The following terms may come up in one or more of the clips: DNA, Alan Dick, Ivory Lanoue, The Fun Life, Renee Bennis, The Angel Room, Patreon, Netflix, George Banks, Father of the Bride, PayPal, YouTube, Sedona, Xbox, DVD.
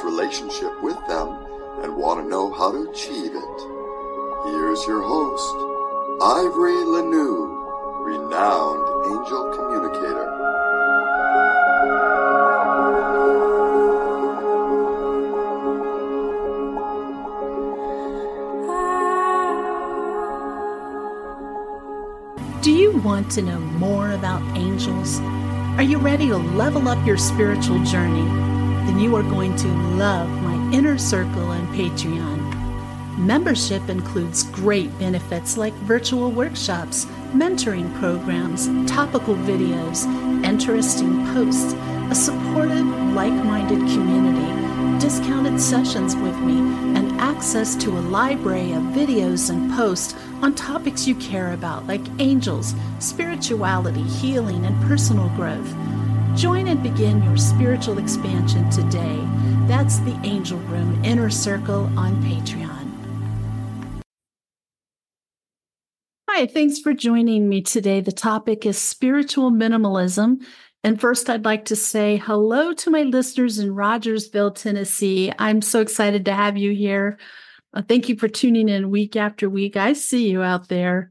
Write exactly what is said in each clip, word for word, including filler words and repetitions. close relationship with them and want to know how to achieve it. Here's your host, Ivory Lanoue, renowned angel communicator. Do you want to know more about angels? Are you ready to level up your spiritual journey? Then you are going to love my Inner Circle and Patreon. Membership includes great benefits like virtual workshops, mentoring programs, topical videos, interesting posts, a supportive, like-minded community, discounted sessions with me, and access to a library of videos and posts on topics you care about like angels, spirituality, healing, and personal growth. Join and begin your spiritual expansion today. That's the Angel Room Inner Circle on Patreon. Hi, thanks for joining me today. The topic is spiritual minimalism. And first, I'd like to say hello to my listeners in Rogersville, Tennessee. I'm so excited to have you here. Uh, thank you for tuning in week after week. I see you out there.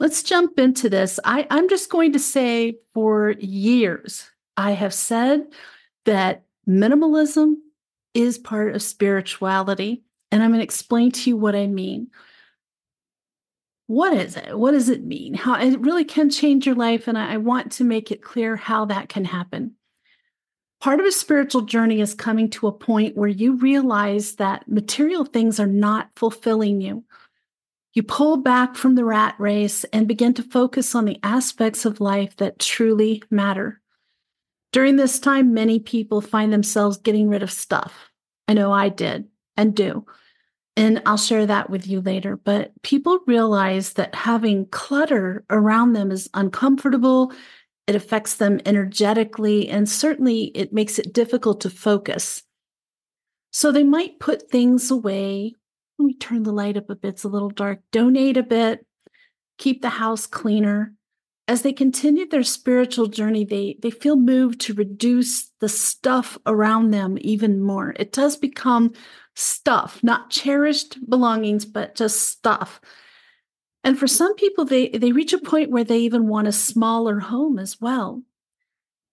Let's jump into this. I, I'm just going to say for years, I have said that minimalism is part of spirituality. And I'm going to explain to you what I mean. What is it? What does it mean? How it really can change your life. And I, I want to make it clear how that can happen. Part of a spiritual journey is coming to a point where you realize that material things are not fulfilling you. You pull back from the rat race and begin to focus on the aspects of life that truly matter. During this time, many people find themselves getting rid of stuff. I know I did and do. And I'll share that with you later. But people realize that having clutter around them is uncomfortable. It affects them energetically, and certainly it makes it difficult to focus. So they might put things away. Let me turn the light up a bit. It's a little dark. Donate a bit. Keep the house cleaner. As they continue their spiritual journey, they, they feel moved to reduce the stuff around them even more. It does become stuff, not cherished belongings, but just stuff. And for some people, they, they reach a point where they even want a smaller home as well.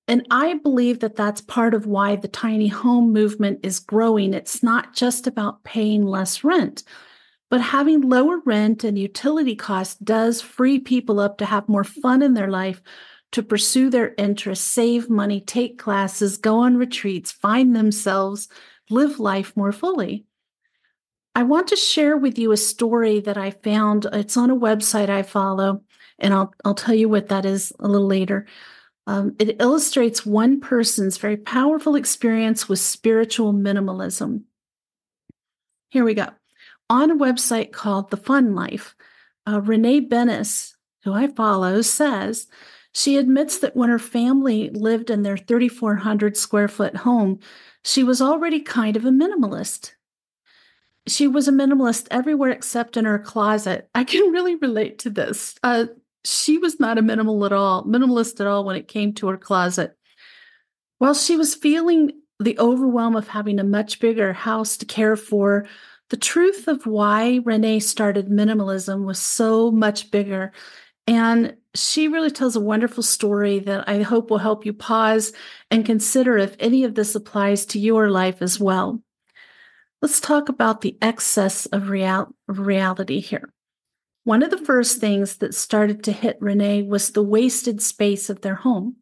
And I believe that that's part of why the tiny home movement is growing. It's not just about paying less rent, but having lower rent and utility costs does free people up to have more fun in their life, to pursue their interests, save money, take classes, go on retreats, find themselves, live life more fully. I want to share with you a story that I found. It's on a website I follow, and I'll, I'll tell you what that is a little later. Um, it illustrates one person's very powerful experience with spiritual minimalism. Here we go. On a website called The Fun Life, uh, Renee Bennis, who I follow, says she admits that when her family lived in their thirty-four hundred square foot home, she was already kind of a minimalist. She was a minimalist everywhere except in her closet. I can really relate to this. Uh, she was not a minimal at all, minimalist at all when it came to her closet. While she was feeling the overwhelm of having a much bigger house to care for, the truth of why Renee started minimalism was so much bigger. And she really tells a wonderful story that I hope will help you pause and consider if any of this applies to your life as well. Let's talk about the excess of real- reality here. One of the first things that started to hit Renee was the wasted space of their home.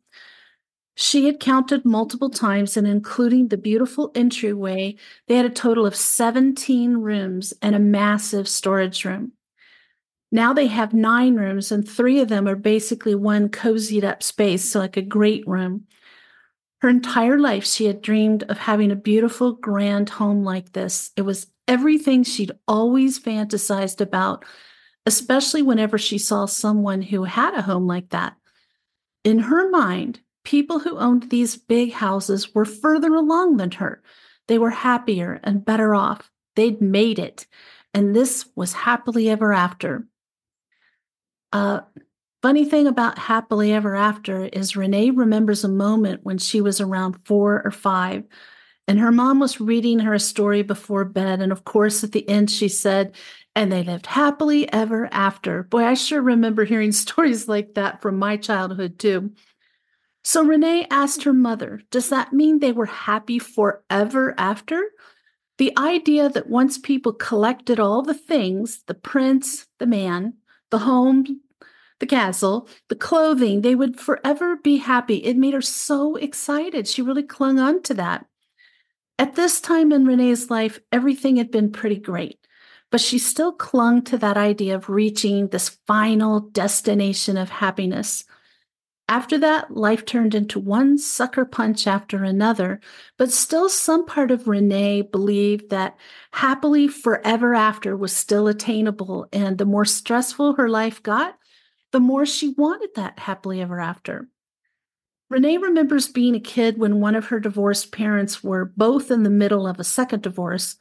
She had counted multiple times, and including the beautiful entryway, they had a total of seventeen rooms and a massive storage room. Now they have nine rooms, and three of them are basically one cozied up space, so like a great room. Her entire life, she had dreamed of having a beautiful, grand home like this. It was everything she'd always fantasized about, especially whenever she saw someone who had a home like that. In her mind, people who owned these big houses were further along than her. They were happier and better off. They'd made it, and this was happily ever after. Uh, funny thing about happily ever after is Renee remembers a moment when she was around four or five And her mom was reading her a story before bed. And of course, at the end, she said, and they lived happily ever after. Boy, I sure remember hearing stories like that from my childhood, too. So Renee asked her mother, does that mean they were happy forever after? The idea that once people collected all the things, the prince, the man, the home, the castle, the clothing, they would forever be happy. It made her so excited. She really clung on to that. At this time in Renee's life, everything had been pretty great, but she still clung to that idea of reaching this final destination of happiness. After that, life turned into one sucker punch after another, but still some part of Renee believed that happily forever after was still attainable, and the more stressful her life got, the more she wanted that happily ever after. Renee remembers being a kid when one of her divorced parents were both in the middle of a second divorce,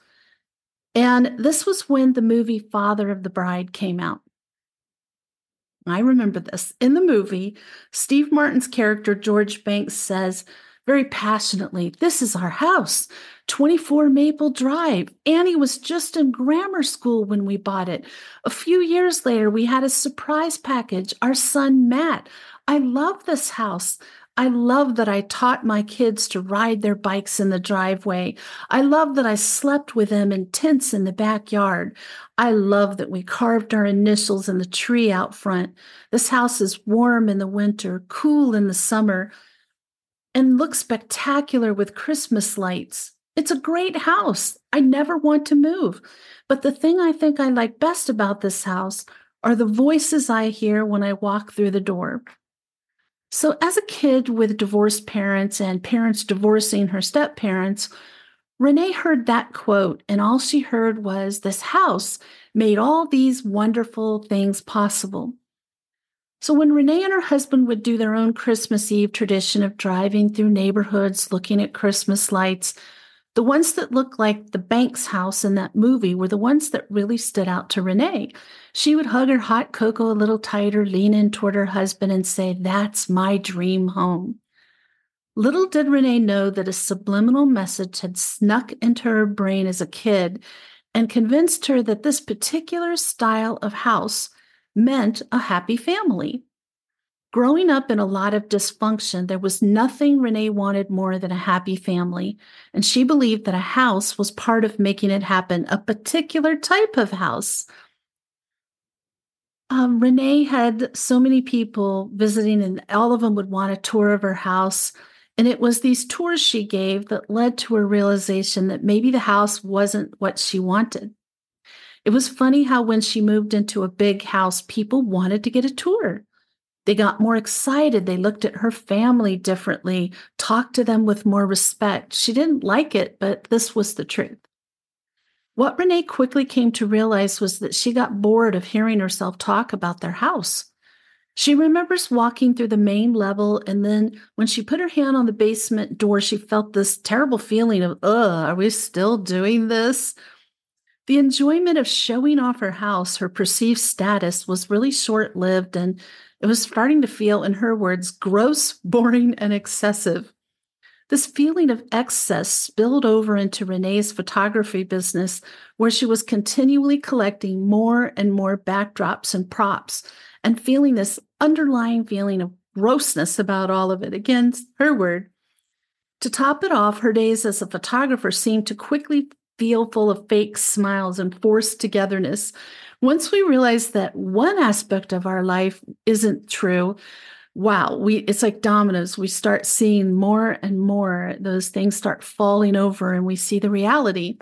and this was when the movie Father of the Bride came out. I remember this. In the movie, Steve Martin's character, George Banks, says very passionately, this is our house, twenty-four Maple Drive. Annie was just in grammar school when we bought it. A few years later, we had a surprise package, our son, Matt. I love this house. I love that I taught my kids to ride their bikes in the driveway. I love that I slept with them in tents in the backyard. I love that we carved our initials in the tree out front. This house is warm in the winter, cool in the summer, and looks spectacular with Christmas lights. It's a great house. I never want to move. But the thing I think I like best about this house are the voices I hear when I walk through the door. So as a kid with divorced parents and parents divorcing her step-parents, Renee heard that quote, and all she heard was, this house made all these wonderful things possible. So when Renee and her husband would do their own Christmas Eve tradition of driving through neighborhoods, looking at Christmas lights, the ones that looked like the Banks house in that movie were the ones that really stood out to Renee. She would hug her hot cocoa a little tighter, lean in toward her husband, and say, that's my dream home. Little did Renee know that a subliminal message had snuck into her brain as a kid and convinced her that this particular style of house meant a happy family. Growing up in a lot of dysfunction, there was nothing Renee wanted more than a happy family, and she believed that a house was part of making it happen, a particular type of house. Um, Renee had so many people visiting, and all of them would want a tour of her house, and it was these tours she gave that led to her realization that maybe the house wasn't what she wanted. It was funny how when she moved into a big house, people wanted to get a tour. They got more excited. They looked at her family differently, talked to them with more respect. She didn't like it, but this was the truth. What Renee quickly came to realize was that she got bored of hearing herself talk about their house. She remembers walking through the main level, and then when she put her hand on the basement door, she felt this terrible feeling of, ugh, are we still doing this? The enjoyment of showing off her house, her perceived status, was really short-lived, and it was starting to feel, in her words, gross, boring, and excessive. This feeling of excess spilled over into Renee's photography business, where she was continually collecting more and more backdrops and props and feeling this underlying feeling of grossness about all of it. Again, her word. To top it off, her days as a photographer seemed to quickly feel full of fake smiles and forced togetherness. Once we realize that one aspect of our life isn't true, wow, we it's like dominoes. We start seeing more and more. Those things start falling over and we see the reality.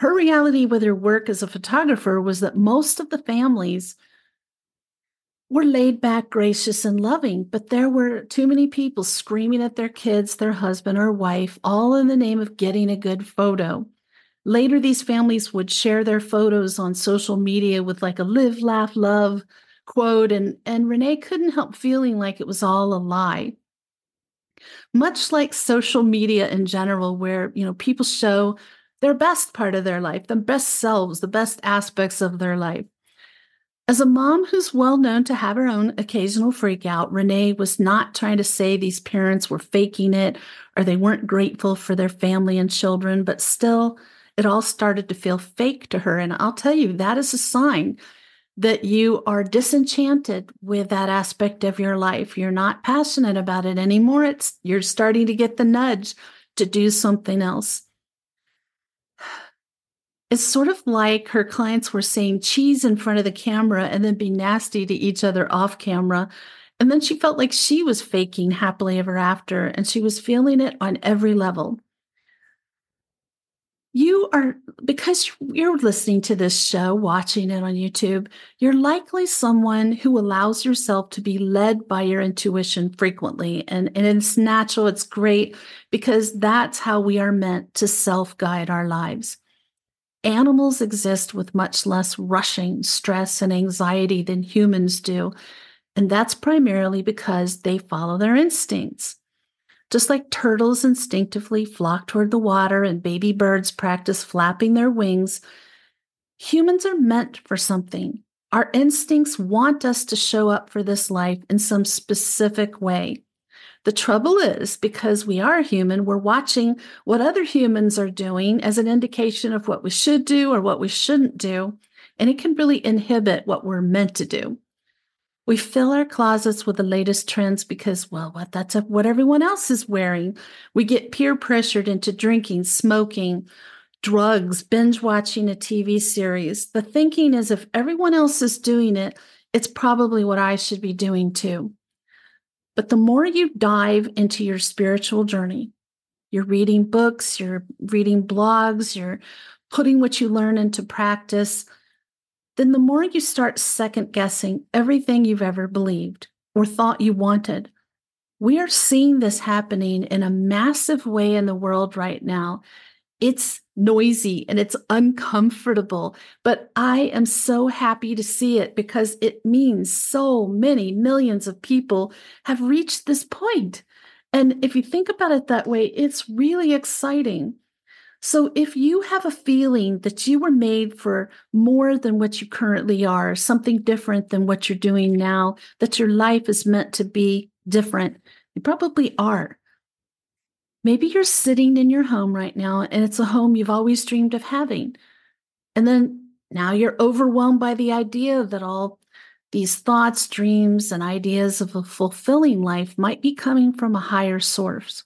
Her reality with her work as a photographer was that most of the families were laid back, gracious, and loving, but there were too many people screaming at their kids, their husband or wife, all in the name of getting a good photo. Later, these families would share their photos on social media with like a live, laugh, love quote, and, and Renee couldn't help feeling like it was all a lie. Much like social media in general, where, you know, people show their best part of their life, the best selves, the best aspects of their life. As a mom who's well known to have her own occasional freakout, Renee was not trying to say these parents were faking it or they weren't grateful for their family and children, but still, it all started to feel fake to her. And I'll tell you, that is a sign that you are disenchanted with that aspect of your life. You're not passionate about it anymore. It's you're starting to get the nudge to do something else. It's sort of like her clients were saying cheese in front of the camera and then be nasty to each other off camera. And then she felt like she was faking happily ever after, and she was feeling it on every level. You are, because you're listening to this show, watching it on YouTube, you're likely someone who allows yourself to be led by your intuition frequently. And, and it's natural, it's great, because that's how we are meant to self-guide our lives. Animals exist with much less rushing, stress, and anxiety than humans do. And that's primarily because they follow their instincts. Just like turtles instinctively flock toward the water and baby birds practice flapping their wings, humans are meant for something. Our instincts want us to show up for this life in some specific way. The trouble is, because we are human, we're watching what other humans are doing as an indication of what we should do or what we shouldn't do, and it can really inhibit what we're meant to do. We fill our closets with the latest trends because, well, what that's a, what everyone else is wearing. We get peer pressured into drinking, smoking, drugs, binge watching a T V series. The thinking is if everyone else is doing it, it's probably what I should be doing too. But the more you dive into your spiritual journey, you're reading books, you're reading blogs, you're putting what you learn into practice, then the more you start second-guessing everything you've ever believed or thought you wanted. We are seeing this happening in a massive way in the world right now. It's noisy and it's uncomfortable, but I am so happy to see it because it means so many millions of people have reached this point. And if you think about it that way, it's really exciting. So if you have a feeling that you were made for more than what you currently are, something different than what you're doing now, that your life is meant to be different, you probably are. Maybe you're sitting in your home right now, and it's a home you've always dreamed of having. And then now you're overwhelmed by the idea that all these thoughts, dreams, and ideas of a fulfilling life might be coming from a higher source.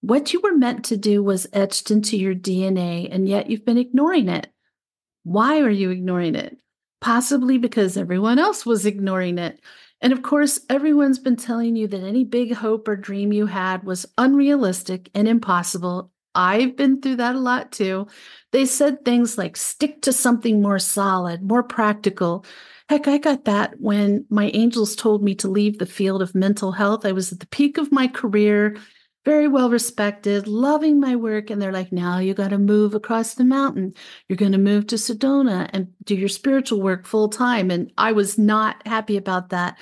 What you were meant to do was etched into your D N A, and yet you've been ignoring it. Why are you ignoring it? Possibly because everyone else was ignoring it. And of course, everyone's been telling you that any big hope or dream you had was unrealistic and impossible. I've been through that a lot too. They said things like, stick to something more solid, more practical. Heck, I got that when my angels told me to leave the field of mental health. I was at the peak of my career, very well respected, loving my work. And they're like, now you got to move across the mountain. You're going to move to Sedona and do your spiritual work full time. And I was not happy about that.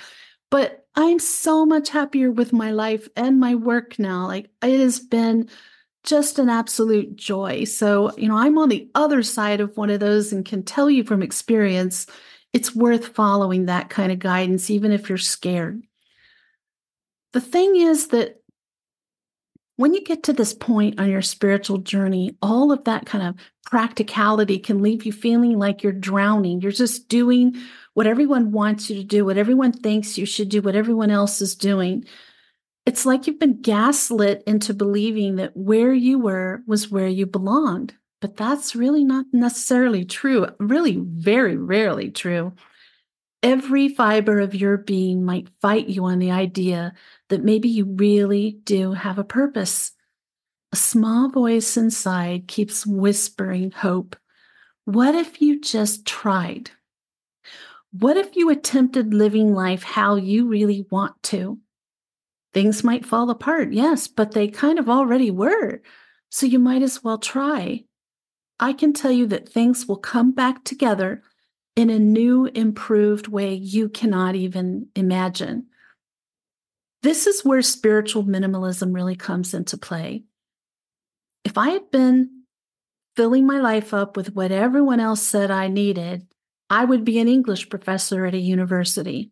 But I'm so much happier with my life and my work now. Like, it has been just an absolute joy. So, you know, I'm on the other side of one of those and can tell you from experience, it's worth following that kind of guidance, even if you're scared. The thing is that when you get to this point on your spiritual journey, all of that kind of practicality can leave you feeling like you're drowning. You're just doing what everyone wants you to do, what everyone thinks you should do, what everyone else is doing. It's like you've been gaslit into believing that where you were was where you belonged. But that's really not necessarily true, really very rarely true. Every fiber of your being might fight you on the idea that maybe you really do have a purpose. A small voice inside keeps whispering hope. What if you just tried? What if you attempted living life how you really want to? Things might fall apart, yes, but they kind of already were. So you might as well try. I can tell you that things will come back together in a new, improved way you cannot even imagine. This is where spiritual minimalism really comes into play. If I had been filling my life up with what everyone else said I needed, I would be an English professor at a university.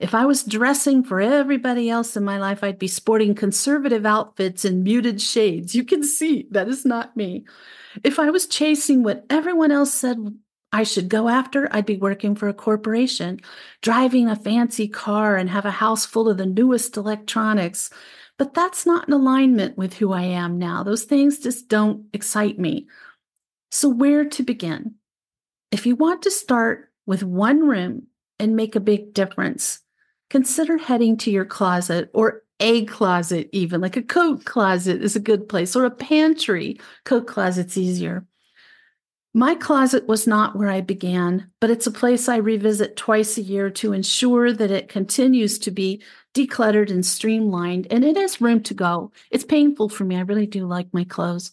If I was dressing for everybody else in my life, I'd be sporting conservative outfits and muted shades. You can see that is not me. If I was chasing what everyone else said I should go after, I'd be working for a corporation, driving a fancy car and have a house full of the newest electronics. But that's not in alignment with who I am now. Those things just don't excite me. So where to begin? If you want to start with one room and make a big difference, consider heading to your closet, or a closet even, like a coat closet is a good place, or a pantry. Coat closet's easier. My closet was not where I began, but it's a place I revisit twice a year to ensure that it continues to be decluttered and streamlined, and it has room to go. It's painful for me. I really do like my clothes.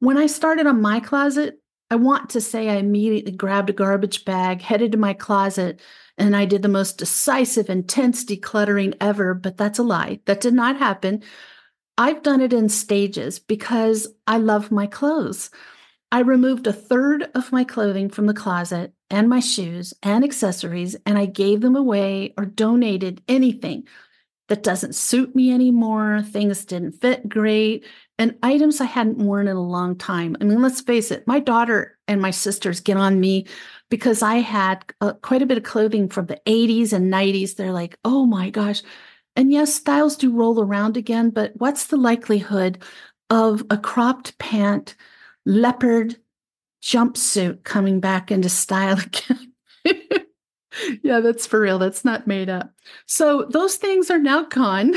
When I started on my closet, I want to say I immediately grabbed a garbage bag, headed to my closet, and I did the most decisive, intense decluttering ever, but that's a lie. That did not happen. I've done it in stages because I love my clothes. I removed a third of my clothing from the closet and my shoes and accessories, and I gave them away or donated anything that doesn't suit me anymore, things didn't fit great, and items I hadn't worn in a long time. I mean, let's face it, my daughter and my sisters get on me because I had uh, quite a bit of clothing from the eighties and nineties. They're like, oh my gosh. And yes, styles do roll around again, but what's the likelihood of a cropped pant leopard jumpsuit coming back into style again? Yeah, that's for real. That's not made up. So those things are now gone.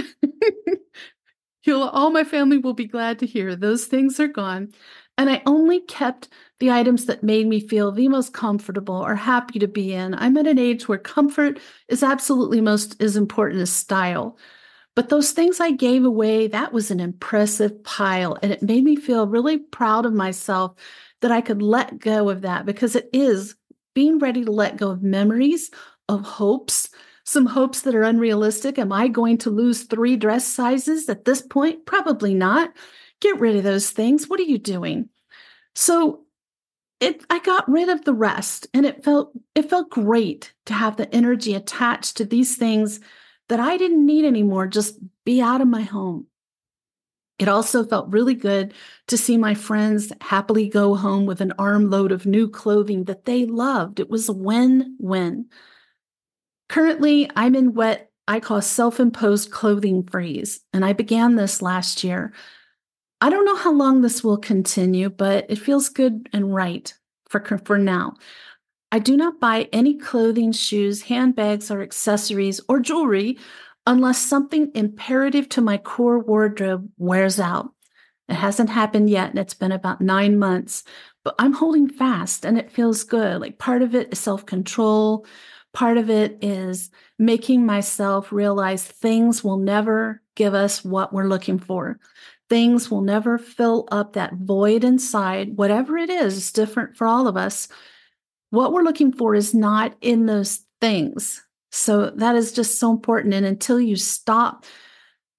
You'll, all my family will be glad to hear those things are gone. And I only kept the items that made me feel the most comfortable or happy to be in. I'm at an age where comfort is absolutely most as important as style. But those things I gave away, that was an impressive pile. And it made me feel really proud of myself that I could let go of that, because it is being ready to let go of memories, of hopes, some hopes that are unrealistic. Am I going to lose three dress sizes at this point? Probably not. Get rid of those things. What are you doing? So it, I got rid of the rest, and it felt it felt great to have the energy attached to these things that I didn't need anymore, just be out of my home. It also felt really good to see my friends happily go home with an armload of new clothing that they loved. It was a win-win. Currently, I'm in what I call self-imposed clothing freeze, and I began this last year. I don't know how long this will continue, but it feels good and right for, for now. I do not buy any clothing, shoes, handbags, or accessories or jewelry unless something imperative to my core wardrobe wears out. It hasn't happened yet, and it's been about nine months, but I'm holding fast, and it feels good. Like, part of it is self-control. Part of it is making myself realize things will never give us what we're looking for. Things will never fill up that void inside. Whatever it is, it's different for all of us. What we're looking for is not in those things. So that is just so important. And until you stop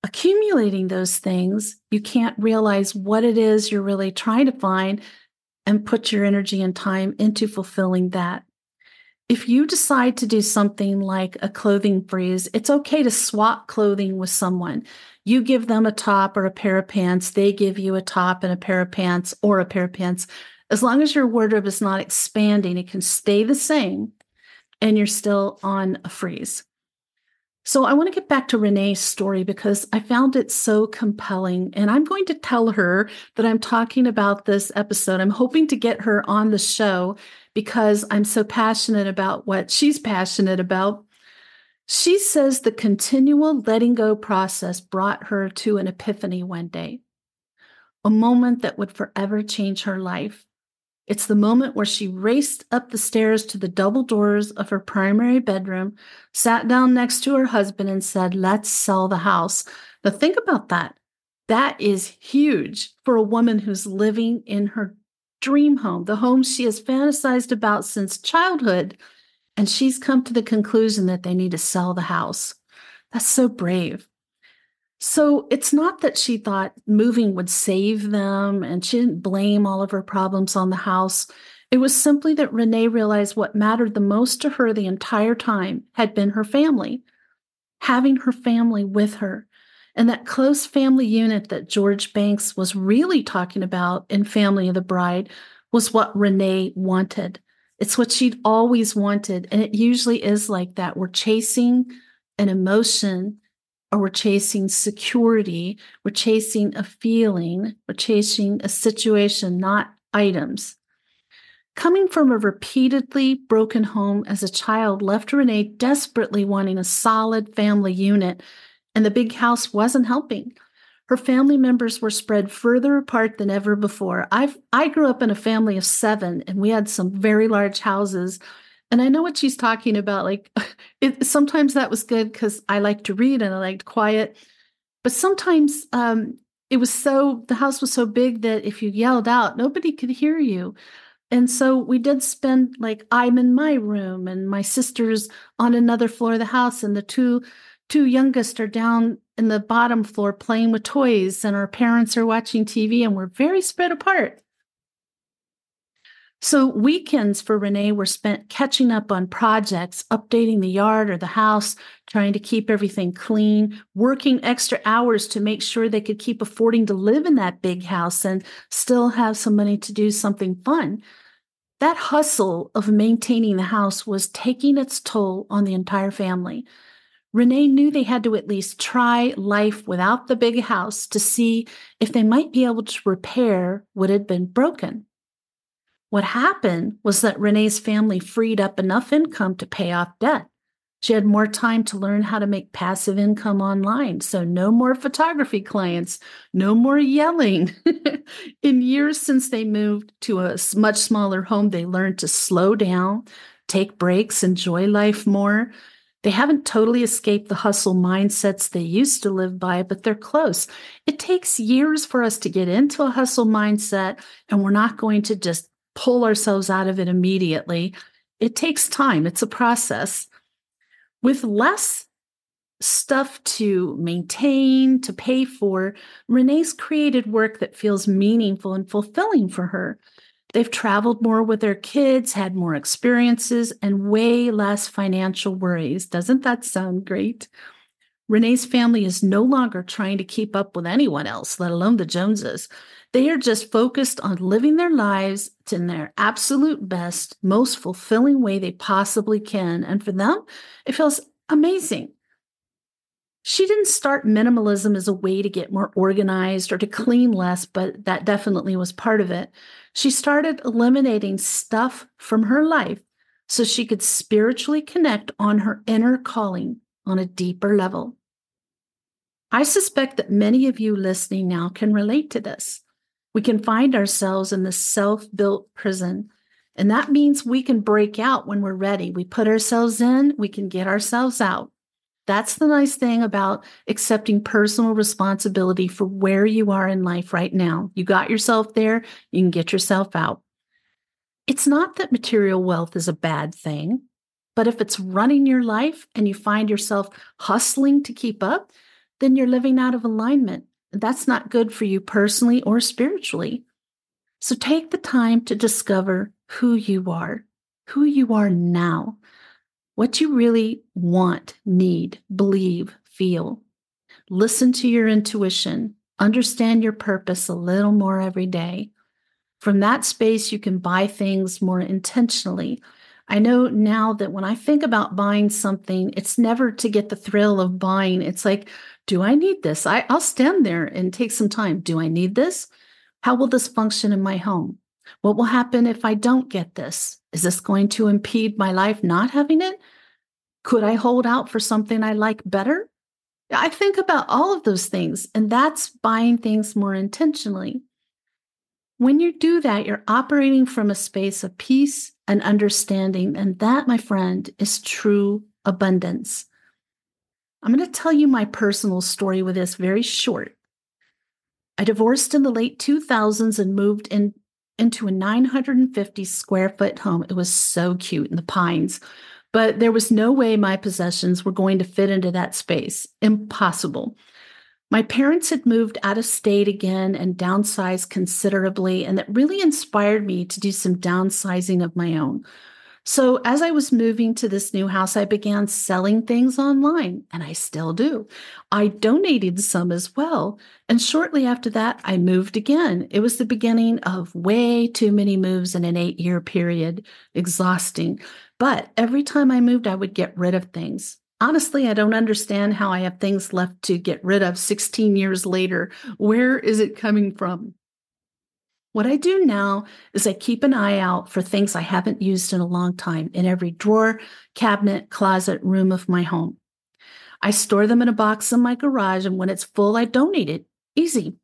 accumulating those things, you can't realize what it is you're really trying to find and put your energy and time into fulfilling that. If you decide to do something like a clothing freeze, it's okay to swap clothing with someone. You give them a top or a pair of pants. They give you a top and a pair of pants or a pair of pants. As long as your wardrobe is not expanding, it can stay the same, and you're still on a freeze. So I want to get back to Renee's story because I found it so compelling, and I'm going to tell her that I'm talking about this episode. I'm hoping to get her on the show because I'm so passionate about what she's passionate about. She says the continual letting go process brought her to an epiphany one day, a moment that would forever change her life. It's the moment where she raced up the stairs to the double doors of her primary bedroom, sat down next to her husband, and said, "Let's sell the house." Now think about that. That is huge for a woman who's living in her dream home, the home she has fantasized about since childhood, and she's come to the conclusion that they need to sell the house. That's so brave. So it's not that she thought moving would save them, and she didn't blame all of her problems on the house. It was simply that Renee realized what mattered the most to her the entire time had been her family, having her family with her, and that close family unit that George Banks was really talking about in Family of the Bride was what Renee wanted. It's what she'd always wanted, and it usually is like that. We're chasing an emotion, or we're chasing security, we're chasing a feeling, we're chasing a situation, not items. Coming from a repeatedly broken home as a child left Renee desperately wanting a solid family unit, and the big house wasn't helping. Her family members were spread further apart than ever before. I've, I grew up in a family of seven, and we had some very large houses. And I know what she's talking about. Like, it, sometimes that was good because I liked to read and I liked quiet. But sometimes um, it was so, the house was so big that if you yelled out, nobody could hear you. And so we did spend, like, I'm in my room and my sister's on another floor of the house, and the two two youngest are down in the bottom floor playing with toys, and our parents are watching T V, and we're very spread apart. So weekends for Renee were spent catching up on projects, updating the yard or the house, trying to keep everything clean, working extra hours to make sure they could keep affording to live in that big house and still have some money to do something fun. That hustle of maintaining the house was taking its toll on the entire family. Renee knew they had to at least try life without the big house to see if they might be able to repair what had been broken. What happened was that Renee's family freed up enough income to pay off debt. She had more time to learn how to make passive income online, so no more photography clients, no more yelling. In years since they moved to a much smaller home, they learned to slow down, take breaks, enjoy life more. They haven't totally escaped the hustle mindsets they used to live by, but they're close. It takes years for us to get into a hustle mindset, and we're not going to just pull ourselves out of it immediately. It takes time. It's a process. With less stuff to maintain, to pay for, Renee's created work that feels meaningful and fulfilling for her. They've traveled more with their kids, had more experiences, and way less financial worries. Doesn't that sound great? Renee's family is no longer trying to keep up with anyone else, let alone the Joneses. They are just focused on living their lives in their absolute best, most fulfilling way they possibly can. And for them, it feels amazing. She didn't start minimalism as a way to get more organized or to clean less, but that definitely was part of it. She started eliminating stuff from her life so she could spiritually connect on her inner calling on a deeper level. I suspect that many of you listening now can relate to this. We can find ourselves in this self-built prison, and that means we can break out when we're ready. We put ourselves in, we can get ourselves out. That's the nice thing about accepting personal responsibility for where you are in life right now. You got yourself there, you can get yourself out. It's not that material wealth is a bad thing, but if it's running your life and you find yourself hustling to keep up, then you're living out of alignment. That's not good for you personally or spiritually. So take the time to discover who you are, who you are now. What you really want, need, believe, feel. Listen to your intuition. Understand your purpose a little more every day. From that space, you can buy things more intentionally. I know now that when I think about buying something, it's never to get the thrill of buying. It's like, do I need this? I, I'll stand there and take some time. Do I need this? How will this function in my home? What will happen if I don't get this? Is this going to impede my life not having it? Could I hold out for something I like better? I think about all of those things, and that's buying things more intentionally. When you do that, you're operating from a space of peace and understanding, and that, my friend, is true abundance. I'm going to tell you my personal story with this very short. I divorced in the late two thousands and moved in. into a nine hundred fifty square foot home. It was so cute in the pines, but there was no way my possessions were going to fit into that space. Impossible. My parents had moved out of state again and downsized considerably, and that really inspired me to do some downsizing of my own. So as I was moving to this new house, I began selling things online, and I still do. I donated some as well. And shortly after that, I moved again. It was the beginning of way too many moves in an eight-year period, exhausting. But every time I moved, I would get rid of things. Honestly, I don't understand how I have things left to get rid of sixteen years later. Where is it coming from? What I do now is I keep an eye out for things I haven't used in a long time in every drawer, cabinet, closet, room of my home. I store them in a box in my garage, and when it's full, I donate it. Easy.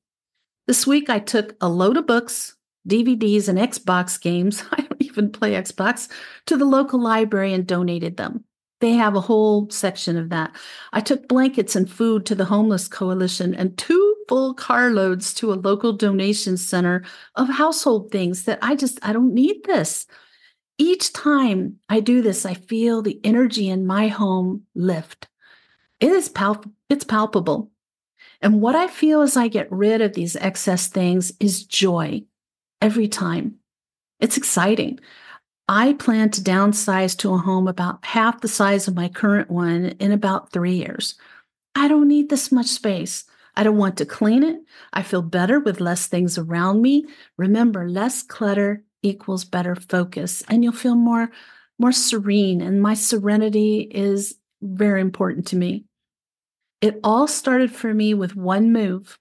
This week, I took a load of books, D V Ds, and Xbox games, I don't even play Xbox, to the local library and donated them. They have a whole section of that. I took blankets and food to the Homeless Coalition and two full carloads to a local donation center of household things that I just, I don't need this. Each time I do this, I feel the energy in my home lift. It is palp- it's palpable. And what I feel as I get rid of these excess things is joy every time. It's exciting. I plan to downsize to a home about half the size of my current one in about three years. I don't need this much space. I don't want to clean it. I feel better with less things around me. Remember, less clutter equals better focus, and you'll feel more, more serene, and my serenity is very important to me. It all started for me with one move,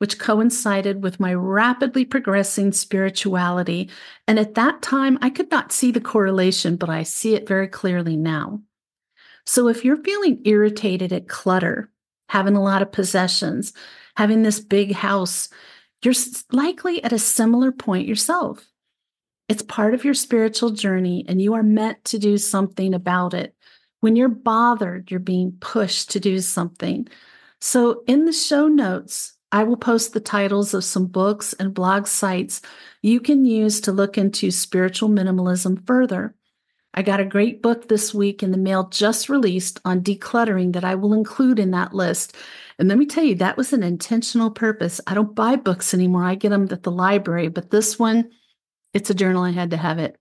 which coincided with my rapidly progressing spirituality. And at that time, I could not see the correlation, but I see it very clearly now. So if you're feeling irritated at clutter, having a lot of possessions, having this big house, you're likely at a similar point yourself. It's part of your spiritual journey, and you are meant to do something about it. When you're bothered, you're being pushed to do something. So in the show notes, I will post the titles of some books and blog sites you can use to look into spiritual minimalism further. I got a great book this week in the mail just released on decluttering that I will include in that list. And let me tell you, that was an intentional purpose. I don't buy books anymore. I get them at the library, but this one, it's a journal. I had to have it.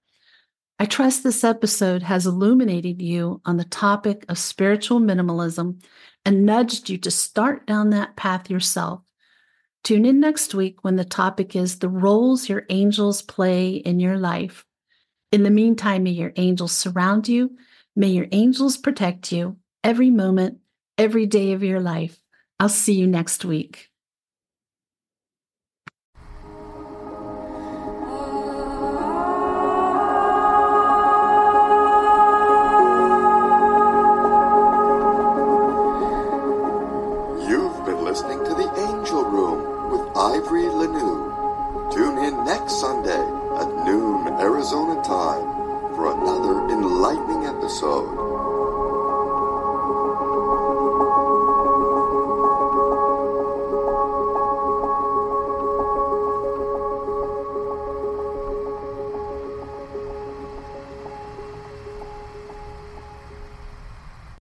I trust this episode has illuminated you on the topic of spiritual minimalism and nudged you to start down that path yourself. Tune in next week when the topic is the roles your angels play in your life. In the meantime, may your angels surround you. May your angels protect you every moment, every day of your life. I'll see you next week. You've been listening to The Angel Room with Ivory Lanoue. Tune in next Sunday at noon Arizona time for another enlightening episode.